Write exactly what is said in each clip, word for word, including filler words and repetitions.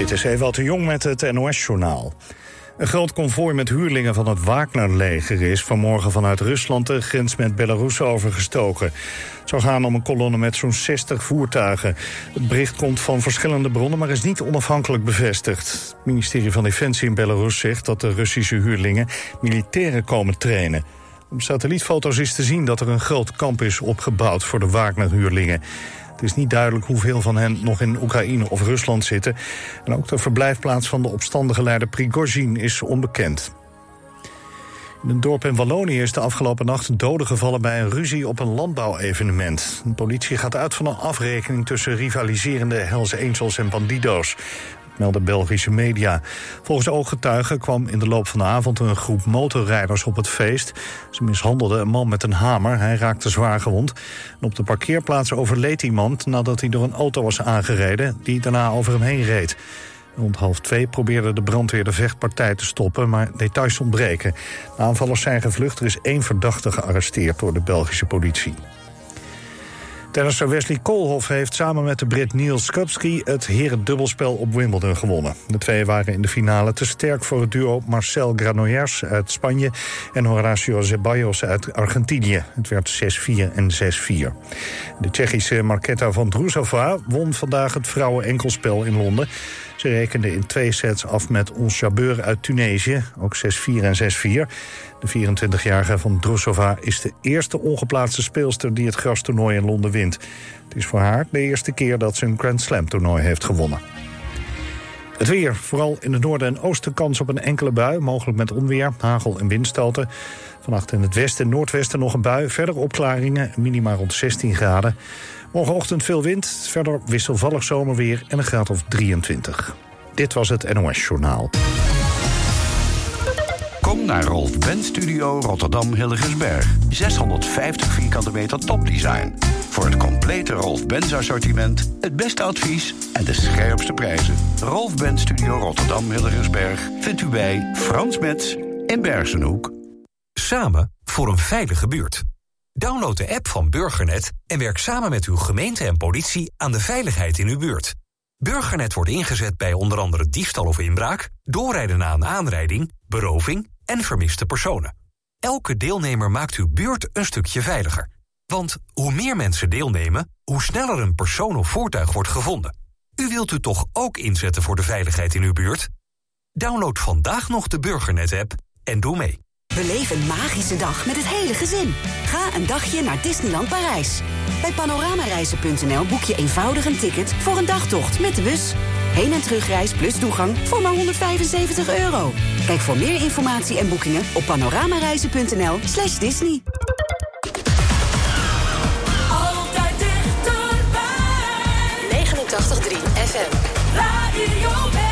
Dit is Eva de Jong met het N O S-journaal. Een groot konvooi met huurlingen van het Wagner-leger is vanmorgen vanuit Rusland de grens met Belarus overgestoken. Het zou gaan om een kolonne met zo'n zestig voertuigen. Het bericht komt van verschillende bronnen, maar is niet onafhankelijk bevestigd. Het ministerie van Defensie in Belarus zegt dat de Russische huurlingen militairen komen trainen. Op satellietfoto's is te zien dat er een groot kamp is opgebouwd voor de Wagner-huurlingen. Het is niet duidelijk hoeveel van hen nog in Oekraïne of Rusland zitten. En ook de verblijfplaats van de opstandige leider Prigozjin is onbekend. In een dorp in Wallonië is de afgelopen nacht doden gevallen bij een ruzie op een landbouwevenement. De politie gaat uit van een afrekening tussen rivaliserende Hells Angels en bandido's, melden Belgische media. Volgens ooggetuigen kwam in de loop van de avond een groep motorrijders op het feest. Ze mishandelden een man met een hamer. Hij raakte zwaar gewond. En op de parkeerplaats overleed iemand nadat hij door een auto was aangereden, die daarna over hem heen reed. Rond half twee probeerde de brandweer de vechtpartij te stoppen, maar details ontbreken. De aanvallers zijn gevlucht. Er is één verdachte gearresteerd door de Belgische politie. Tennisser Wesley Koolhof heeft samen met de Brit Niels Skupski het herendubbelspel op Wimbledon gewonnen. De twee waren in de finale te sterk voor het duo Marcel Granollers uit Spanje en Horacio Zeballos uit Argentinië. Het werd zes vier en zes vier. De Tsjechische Marketa Vondrousova won vandaag het vrouwen-enkelspel in Londen. Ze rekende in twee sets af met Ons Jabeur uit Tunesië, ook zes vier en zes vier. De vierentwintigjarige Vondrousova is de eerste ongeplaatste speelster die het grastoernooi in Londen wint. Het is voor haar de eerste keer dat ze een Grand Slam toernooi heeft gewonnen. Het weer, vooral in het noorden en oosten kans op een enkele bui, mogelijk met onweer, hagel en windstoten. Vannacht in het westen en noordwesten nog een bui, verder opklaringen, minima rond zestien graden. Morgenochtend veel wind, verder wisselvallig zomerweer en een graad of drieëntwintig. Dit was het N O S Journaal. Kom naar Rolf Benz Studio Rotterdam Hillegersberg. zeshonderdvijftig vierkante meter topdesign. Voor het complete Rolf Benz assortiment, het beste advies en de scherpste prijzen. Rolf Benz Studio Rotterdam Hillegersberg vindt u bij Frans Metz in Bergsenhoek. Samen voor een veilige buurt. Download de app van Burgernet en werk samen met uw gemeente en politie aan de veiligheid in uw buurt. Burgernet wordt ingezet bij onder andere diefstal of inbraak, doorrijden na een aanrijding, beroving en vermiste personen. Elke deelnemer maakt uw buurt een stukje veiliger. Want hoe meer mensen deelnemen, hoe sneller een persoon of voertuig wordt gevonden. U wilt u toch ook inzetten voor de veiligheid in uw buurt? Download vandaag nog de Burgernet-app en doe mee. Beleef een magische dag met het hele gezin. Ga een dagje naar Disneyland Parijs. Bij panoramareizen punt n l boek je eenvoudig een ticket voor een dagtocht met de bus. Heen- en terugreis plus toegang voor maar honderdvijfenzeventig euro. Kijk voor meer informatie en boekingen op panoramareizen punt n l slash Disney. Altijd dichterbij. negenentachtig komma drie F M. Radio West.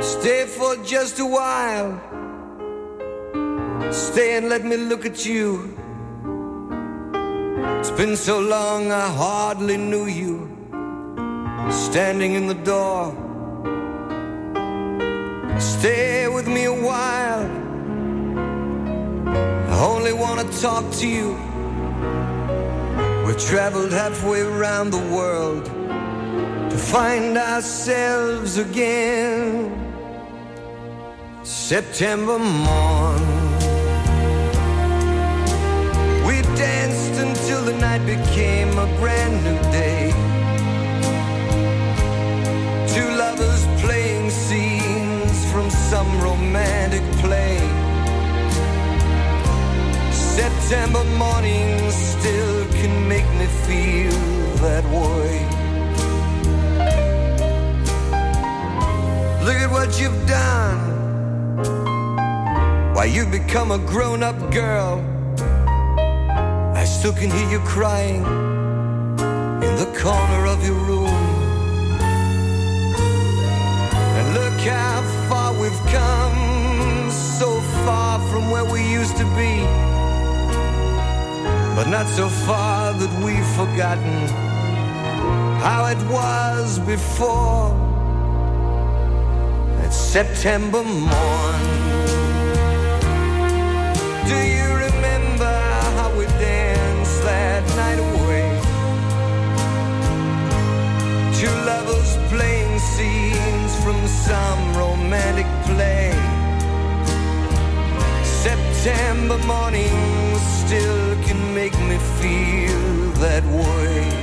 Stay for just a while. Stay and let me look at you. It's been so long I hardly knew you. Standing in the door. Stay with me a while. I only want to talk to you. We've traveled halfway around the world to find ourselves again. September morn, we danced until the night became a brand new day. Two lovers playing scenes from some romantic play. September morning still can make me feel that way. Look at what you've done. Why, you've become a grown-up girl. I still can hear you crying in the corner of your room. And look how far we've come, so far from where we used to be. But not so far that we've forgotten how it was before. That September morn. Do you some romantic play. September morning still can make me feel that way.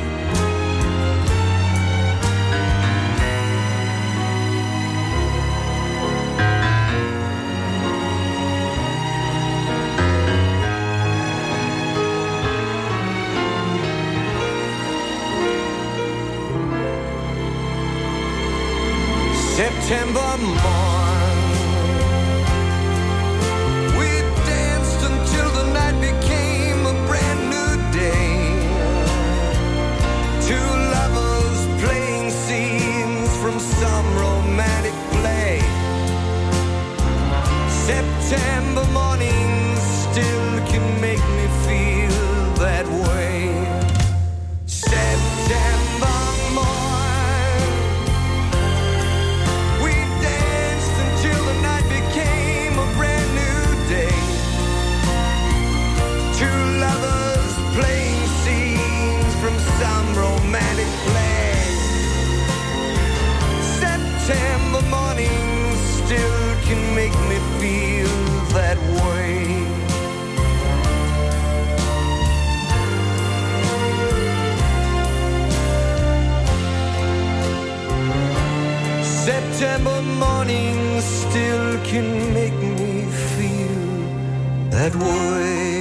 September morn, we danced until the night became a brand new day. Two lovers playing scenes from some romantic play. September mornings still can make me feel that way. September morn. Some romantic play. September mornings still can make me feel that way. September mornings still can make me feel that way.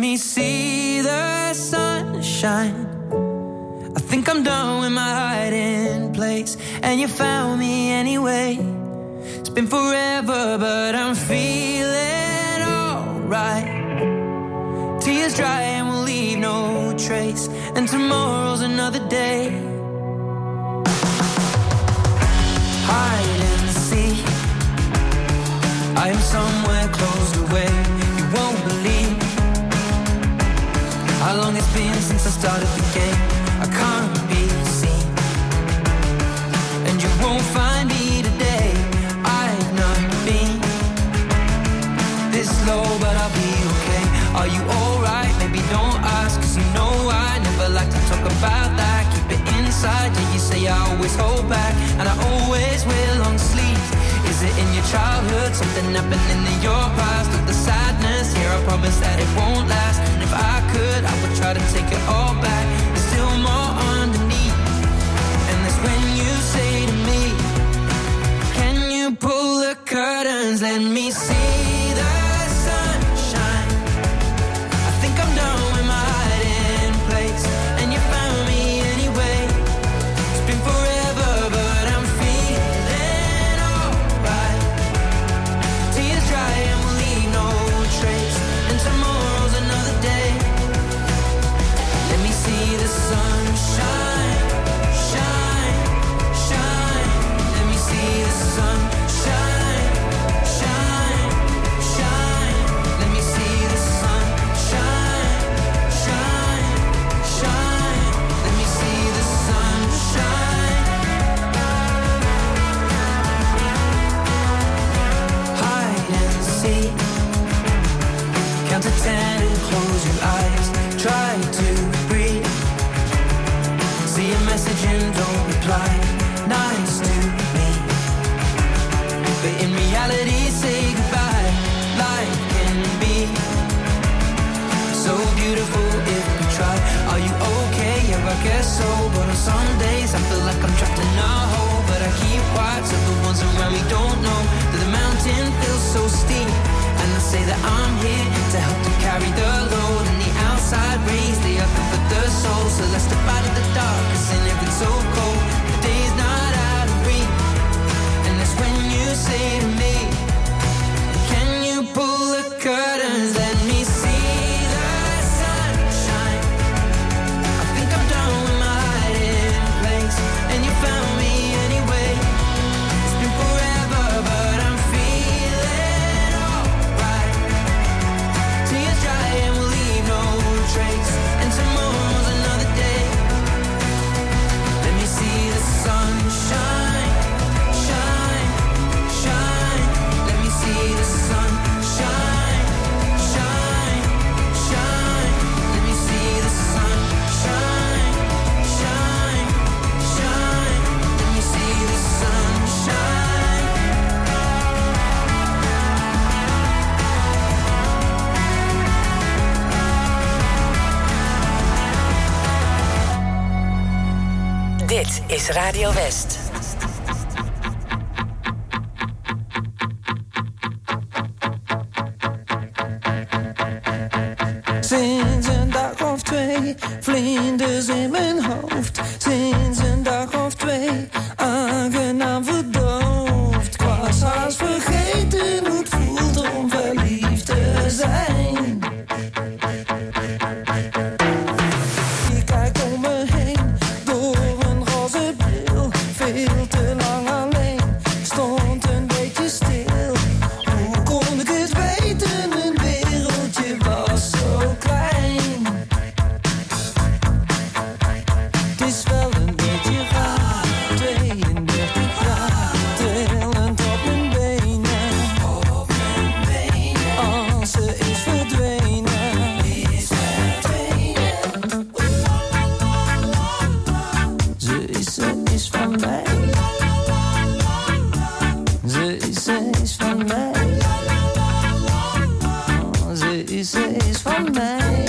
me see the sunshine. I think I'm done with my hiding place, and you found me anyway. It's been forever, but I'm feeling alright. Tears dry and we'll leave no trace, and tomorrow's another day. Hide and seek, I am somewhere closed away. You won't believe how long it's been since I started the game. I can't be seen, and you won't find me today. I've not been this low, but I'll be okay. Are you alright? Maybe don't ask, cause you know I never like to talk about that. Keep it inside, yeah, you say I always hold back, and I always wear long sleeves. Is it in your childhood? Something happening in your past? With the sadness here, I promise that it won't last. And if I could, I would try to take it all back. There's still more underneath, and that's when you say to me, can you pull the curtains, let me see the sunshine. I think I'm done with my hiding place, and you found me anyway. It's been forever, but I'm feeling alright. Tears dry and we'll leave no trace, and tomorrow's another day. Let me see the sunshine, shine, shine. Let me see the sunshine, shine, shine. Let me see the sunshine, shine, shine. Let me see the sunshine. Hide and seek, count to ten and close your eyes. Try to breathe, see a message and don't reply. Nice to me, but in reality say goodbye. Life can be so beautiful if we try. Are you okay? Yeah, I guess so, but on some days I feel like I'm trapped in a hole. But I keep quiet so the ones around me don't know that the mountain feels so steep. And I say that I'm here to help to carry the load, and the outside rays, they are good for the soul. So let's step out of the dark, cause in it it's so cold. The day's not out of reach, and that's when you say to me, can you pull the curtains, let me see the sunshine. I think I'm done with my hiding place, and you found me anyway. It's been forever, but I'm feeling alright. Tears dry and we'll leave no trace, and tomorrow's another day. Let me see the sunshine, shine, shine. Let me see the sunshine, shine, shine. Let me see the sunshine, shine, shine. Let me see the sunshine. Dit is Radio West. Sinds een dag of twee, vlinders in mijn hoofd. Sinds een dag of twee, aangenaam verdoofd. Ik was haast vergeten hoe het voelt om verliefd te zijn. Ik kijk om me heen, door een roze bril. Veel te lang alleen, ik stond een beetje stil. Hoe kon ik het weten, mijn wereldje was zo klein. Het is wel een beetje raar, tweeëndertig jaar, trillend op mijn benen. Als ze is verdwenen, ze is, ze is van mij. Ze is, ze is van mij. Ze is, ze is van mij.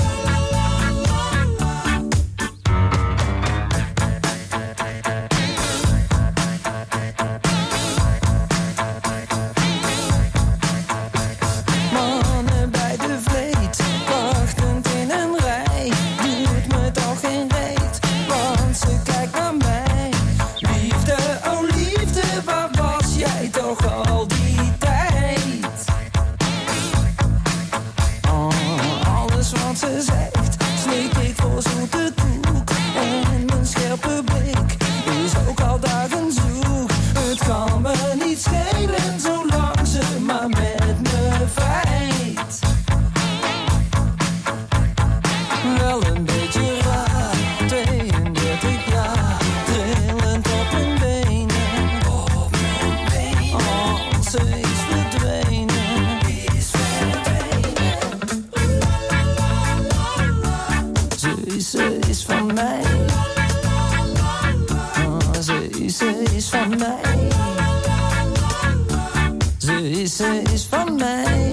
Mannen bij de vleet wachten zwijgt, sneek ik voor zoete koek. En mijn scherpe blik is ook al dagen zoek. Het kan me niet schelen, zolang ze maar met me vrijt. Wel een beetje raar, tweeëndertig jaar, trillend op hun benen. Op mijn benen, oh, ze is verdwenen. Ze is van mij. Oh, ze is, ze is van mij. Ze is, ze is van mij.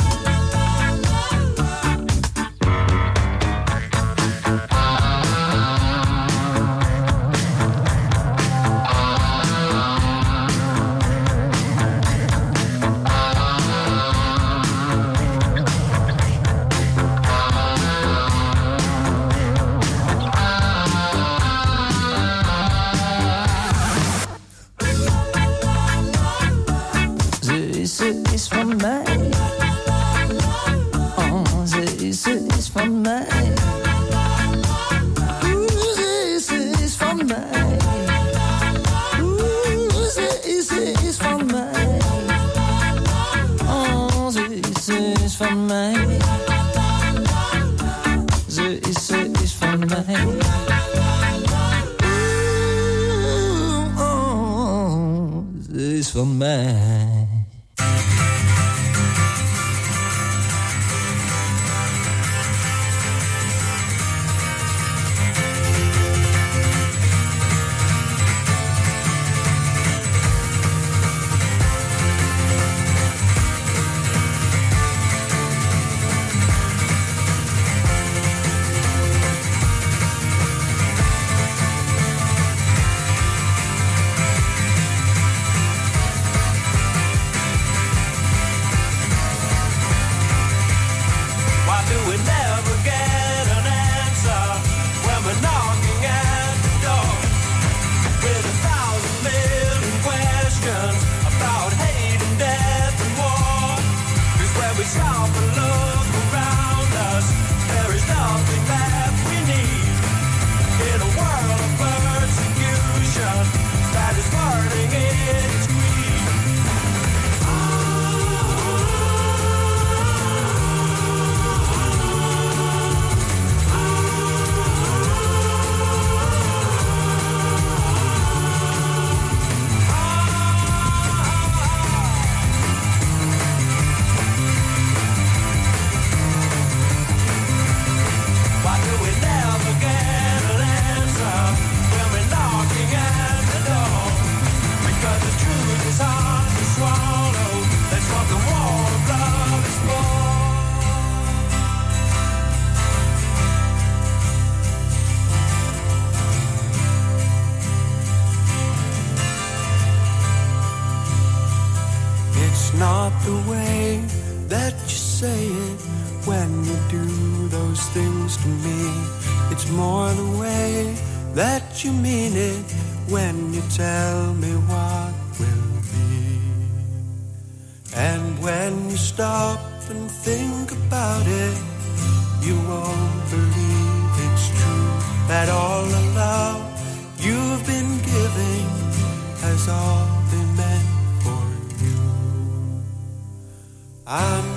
I'm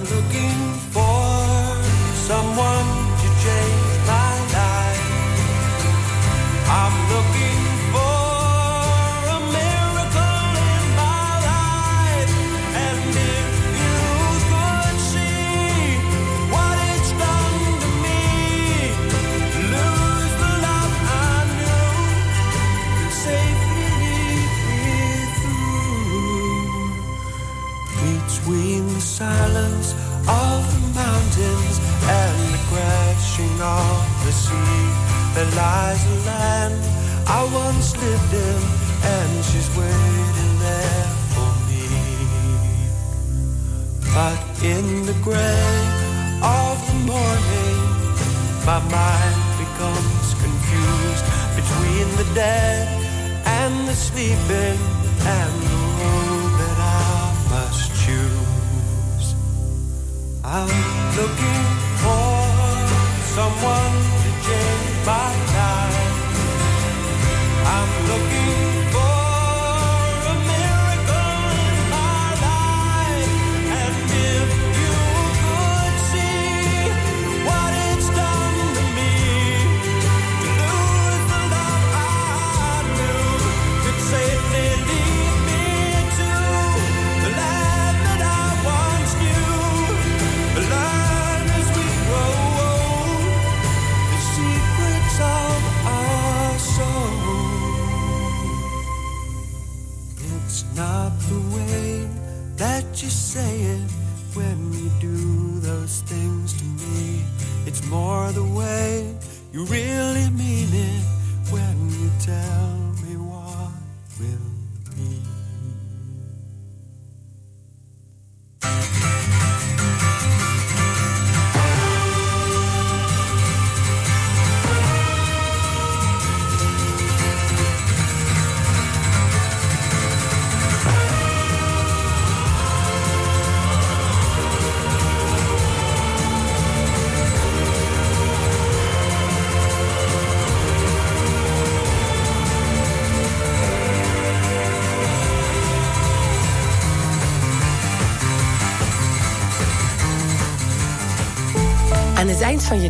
looking for some someone to change my life. I'm looking for a miracle in my life. And if you could see what it's done to me, to lose the love I knew could safely lead me to the land that I once knew. The learn as we grow old, the secrets of our soul. It's not the way that you say it when you do those things to me. It's more the way you really mean it when you tell me what will. Aan het eind van je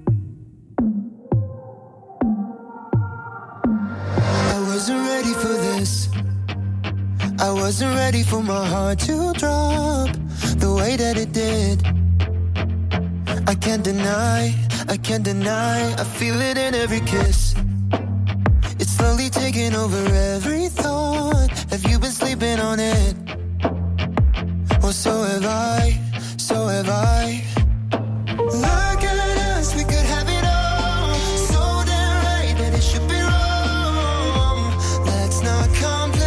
I wasn't ready for my heart to drop the way that it did. I can't deny, I can't deny, I feel it in every kiss. It's slowly taking over every thought. Have you been sleeping on it? Well, so have I, so have I. Look at us, we could have it all. So damn right that it should be wrong. Let's not complicate.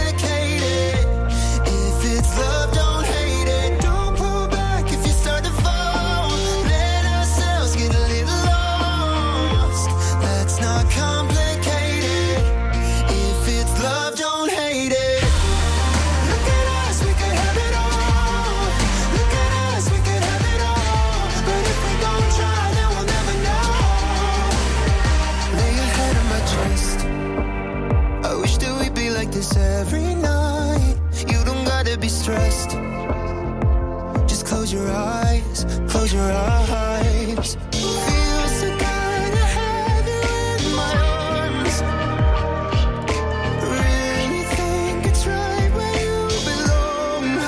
Every night, you don't gotta be stressed. Just close your eyes, close your eyes. Feels so good to have you in my arms. Really think it's right where you belong.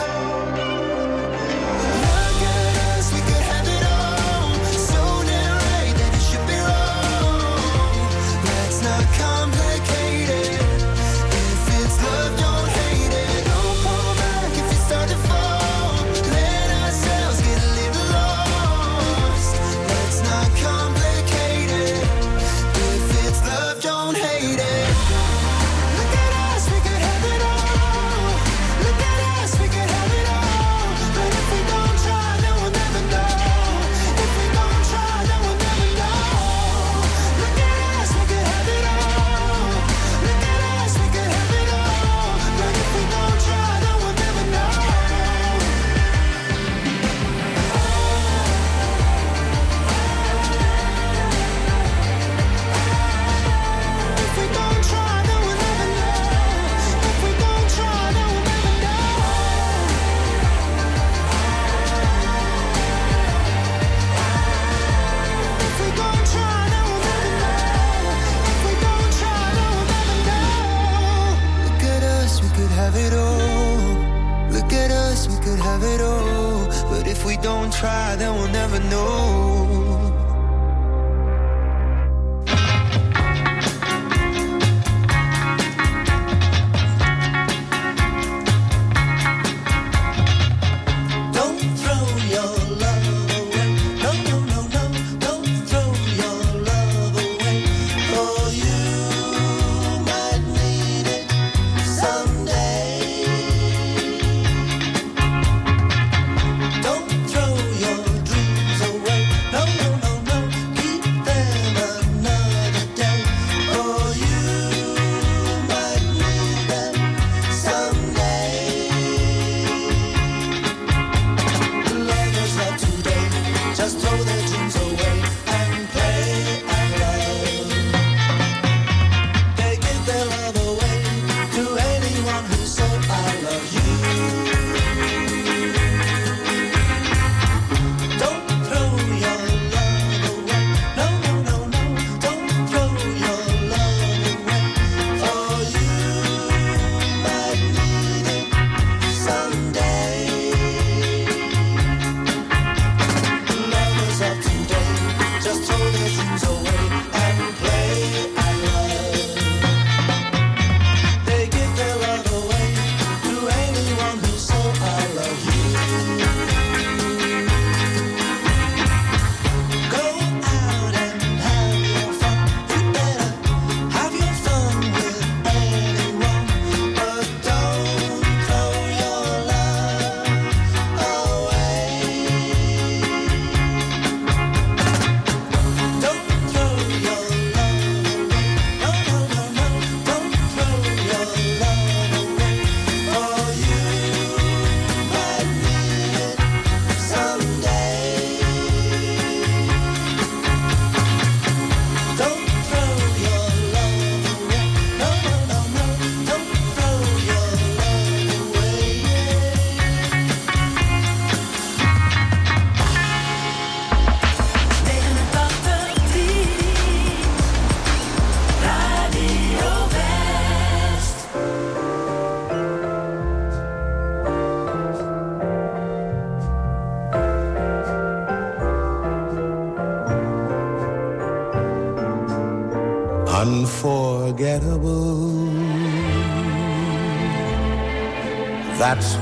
Look at us, we could have it all. So damn right that it should be wrong. Let's not complicate it. Love, don't hate it. Don't pull back if you start to fall. Let ourselves get a little lost. Let's not complicate it. If it's love, don't hate it. Look at us, we could have it all. Look at us, we could have it all. But if we don't try, then we'll never know. If we don't try, then we'll never know. Look at us, we could have it all. Look at us, we could have it all. It all. Look at us, we could have it all. But if we don't try, then we'll never know. Don't throw your love away. Don't, no, no, no. Don't throw your love away. For you, my unforgettable. That's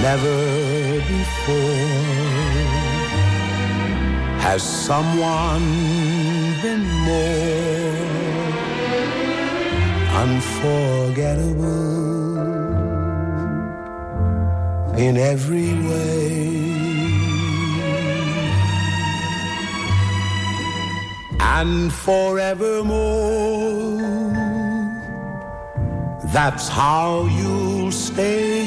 never before has someone been more unforgettable in every way. And forevermore, that's how you'll stay.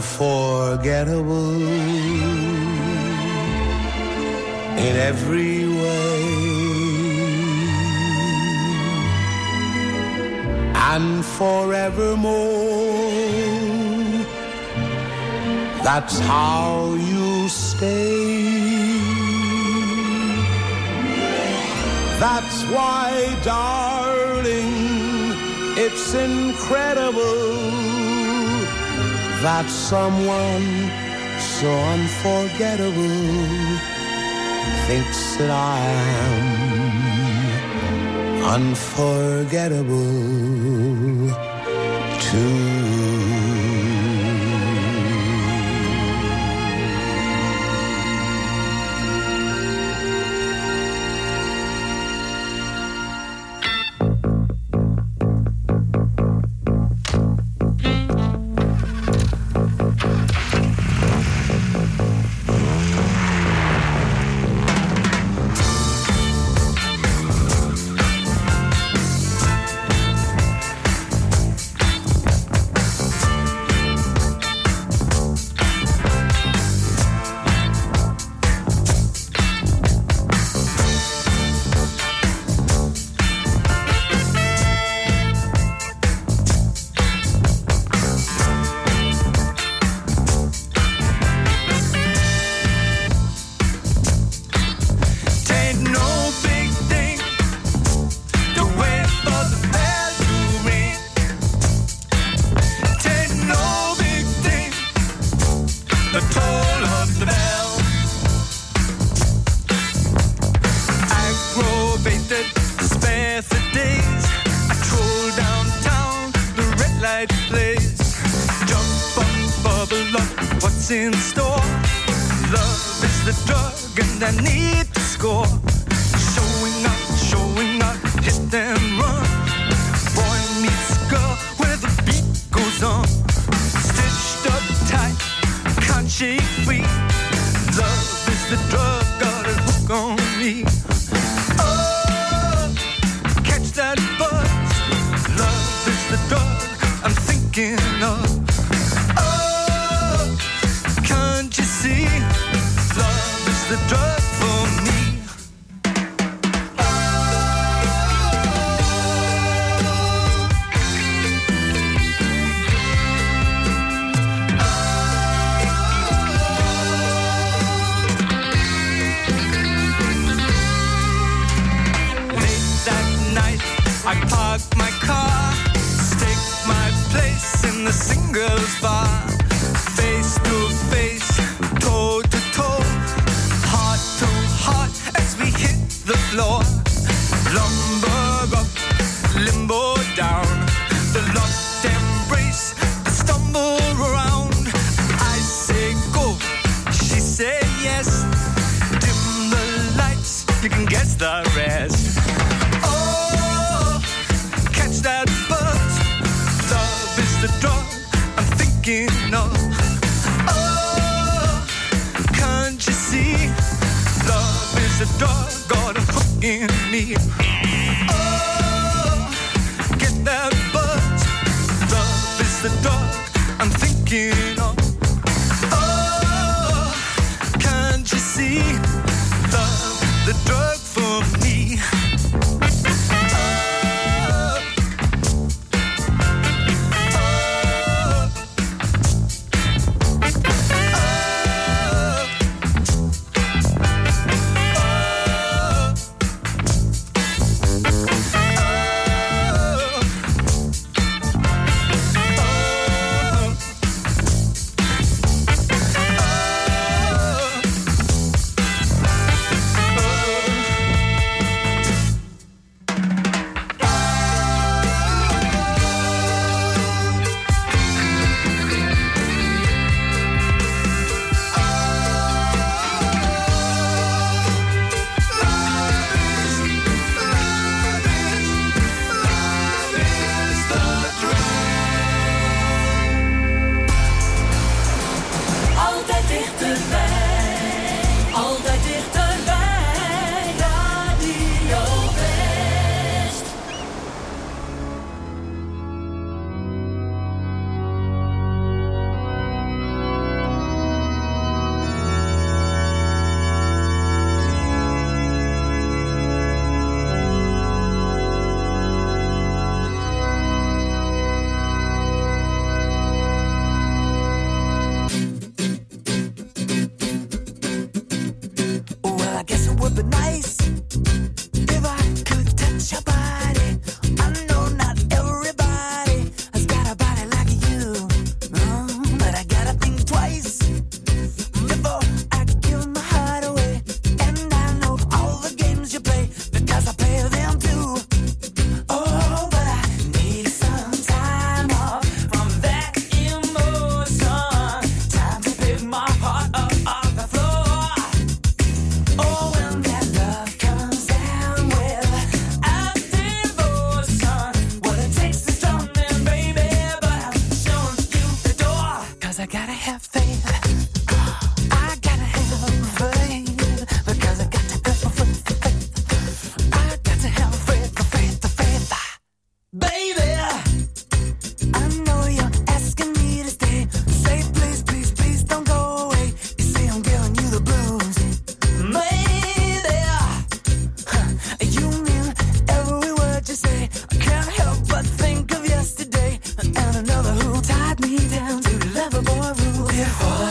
Unforgettable in every way. And forevermore, that's how you stay. That's why, darling, it's incredible that someone so unforgettable thinks that I am unforgettable too. In store, love is the drug, and I need to score. Showing up, showing up, hit and run. Boy meets girl where the beat goes on. Stitched up tight, can't shake free. Love is the drug, got a hook on me. Oh, catch that buzz. Love is the drug I'm thinking of. The drug for me. Oh. Vogels war, face to face, toe to toe, heart to heart as we hit the floor. Lumber up, limbo down, the locked embrace, the stumble around. I say go, she say yes. Dim the lights, you can guess the rest. Oh, catch that buzz. Love is the drug I'm thinking of. Oh, can't you see? Love is the dog got a hook in me. Oh, get that buzz. Love is the dog I'm thinking of. Oh, can't you see? Love, the drug for me. Beautiful.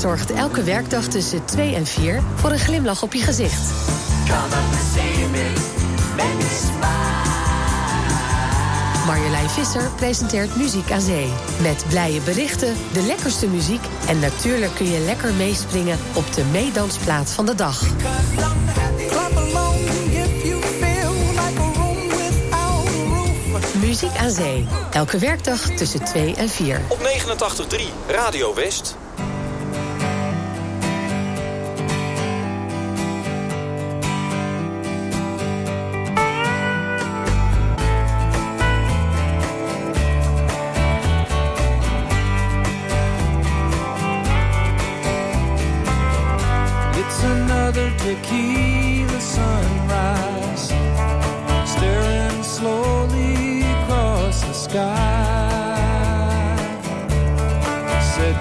Zorgt elke werkdag tussen twee en vier voor een glimlach op je gezicht. Marjolein Visser presenteert Muziek aan Zee. Met blije berichten, de lekkerste muziek... en natuurlijk kun je lekker meespringen op de meedansplaat van de dag. Muziek aan Zee. Elke werkdag tussen twee en vier. Op negenentachtig komma drie Radio West...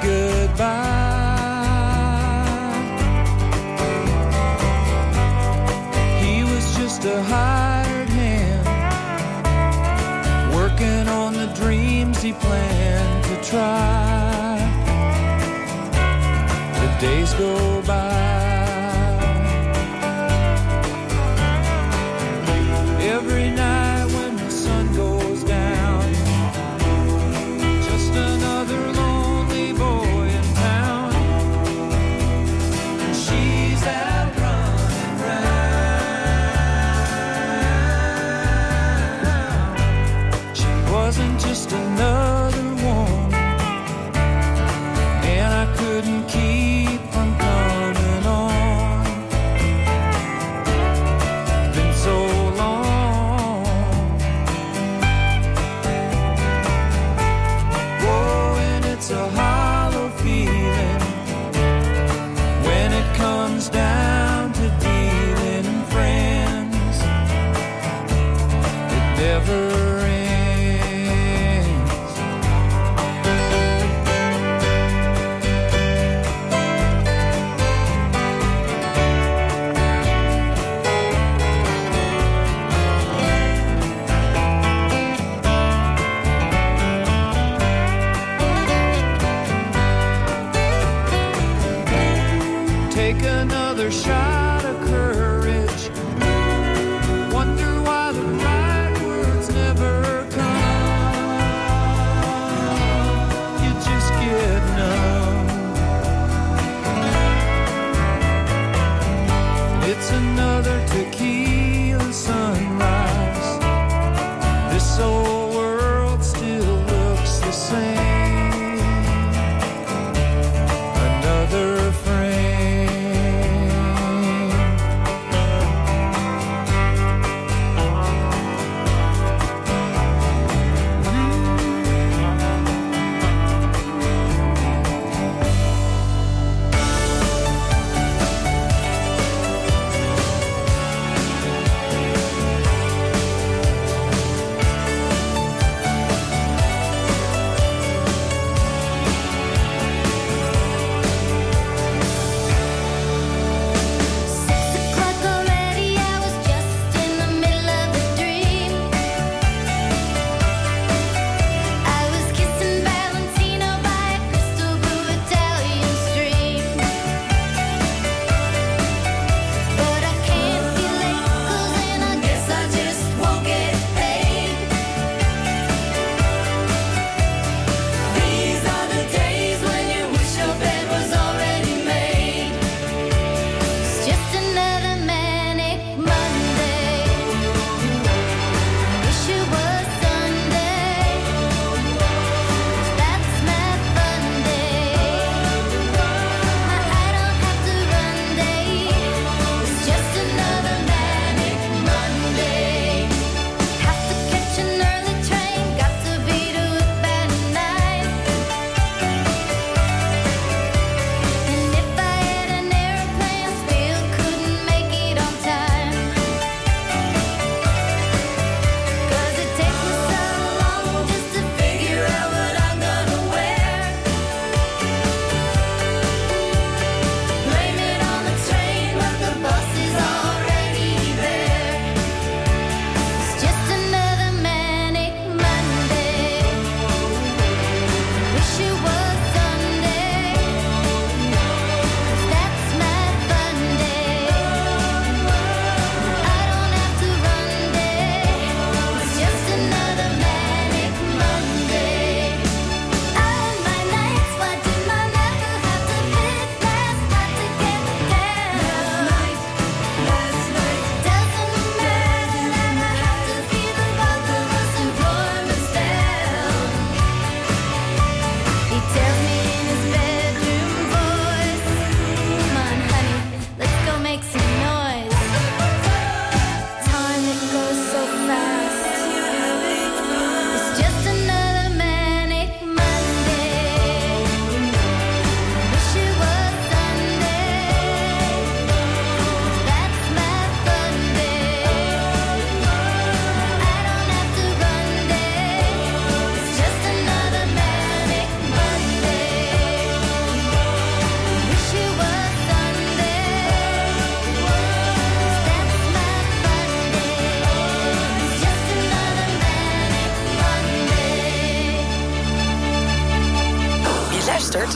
goodbye. try. The days go by. Every night when the sun goes down, just another lonely boy in town. And she's out running round. She wasn't just another. Couldn't keep from coming.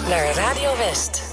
naar Radio West. Goodbye.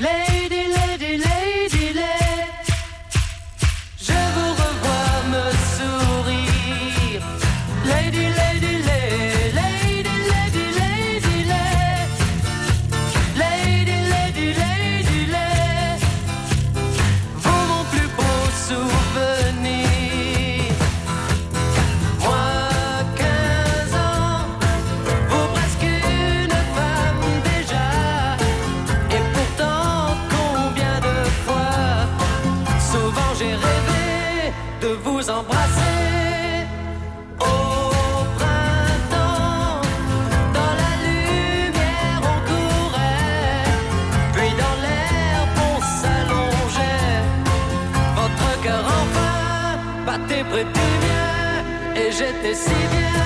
Lady, lady, lady, lady. Je vous revois me sourire. Lady, lady, lady, lady, lady, lady, lady, lady, lady, lady. Vous mon plus beau souvenir. Moi, quinze ans, vous presque une femme déjà. Et pourtant, combien de fois, souvent j'ai rêvé de vous embrasser. T'es prêté bien et j'étais si bien.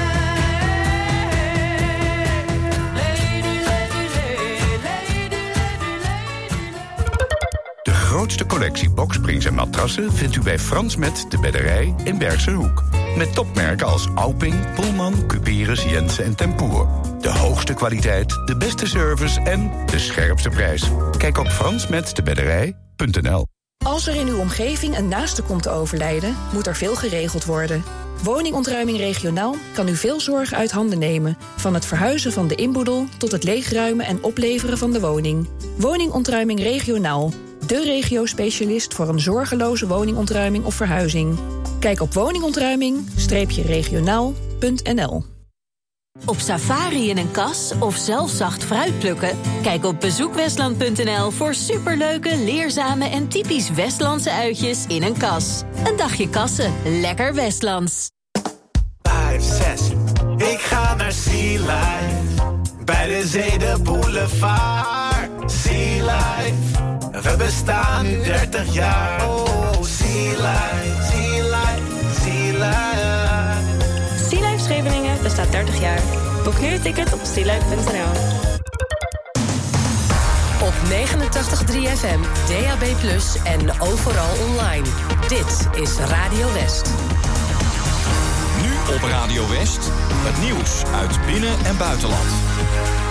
De grootste collectie boksprings en matrassen vindt u bij Frans Metz de Bedderij in Bergsenhoek. Met topmerken als Auping, Pullman, Cupiris, Jensen en Tempoer. De hoogste kwaliteit, de beste service en de scherpste prijs. Kijk op frans met de bedderij punt n l. Als er in uw omgeving een naaste komt te overlijden, moet er veel geregeld worden. Woningontruiming regionaal kan u veel zorg uit handen nemen. Van het verhuizen van de inboedel tot het leegruimen en opleveren van de woning. Woningontruiming regionaal. De regio-specialist voor een zorgeloze woningontruiming of verhuizing. Kijk op woningontruiming streepje regionaal punt n l. Op safari in een kas of zelf zacht fruit plukken? Kijk op bezoek westland punt n l voor superleuke, leerzame en typisch Westlandse uitjes in een kas. Een dagje kassen, lekker Westlands. vijf, zes, ik ga naar Sea Life. Bij de zee, de boulevard. Sea Life, we bestaan dertig jaar. Oh, Sea Life, Sea Life, Sea Life. Sea Life Scheveningen bestaat dertig jaar. Boek nu je ticket op sea life punt n l. Op negenentachtig komma drie F M, D A B plus, en overal online. Dit is Radio West. Nu op Radio West, het nieuws uit binnen- en buitenland.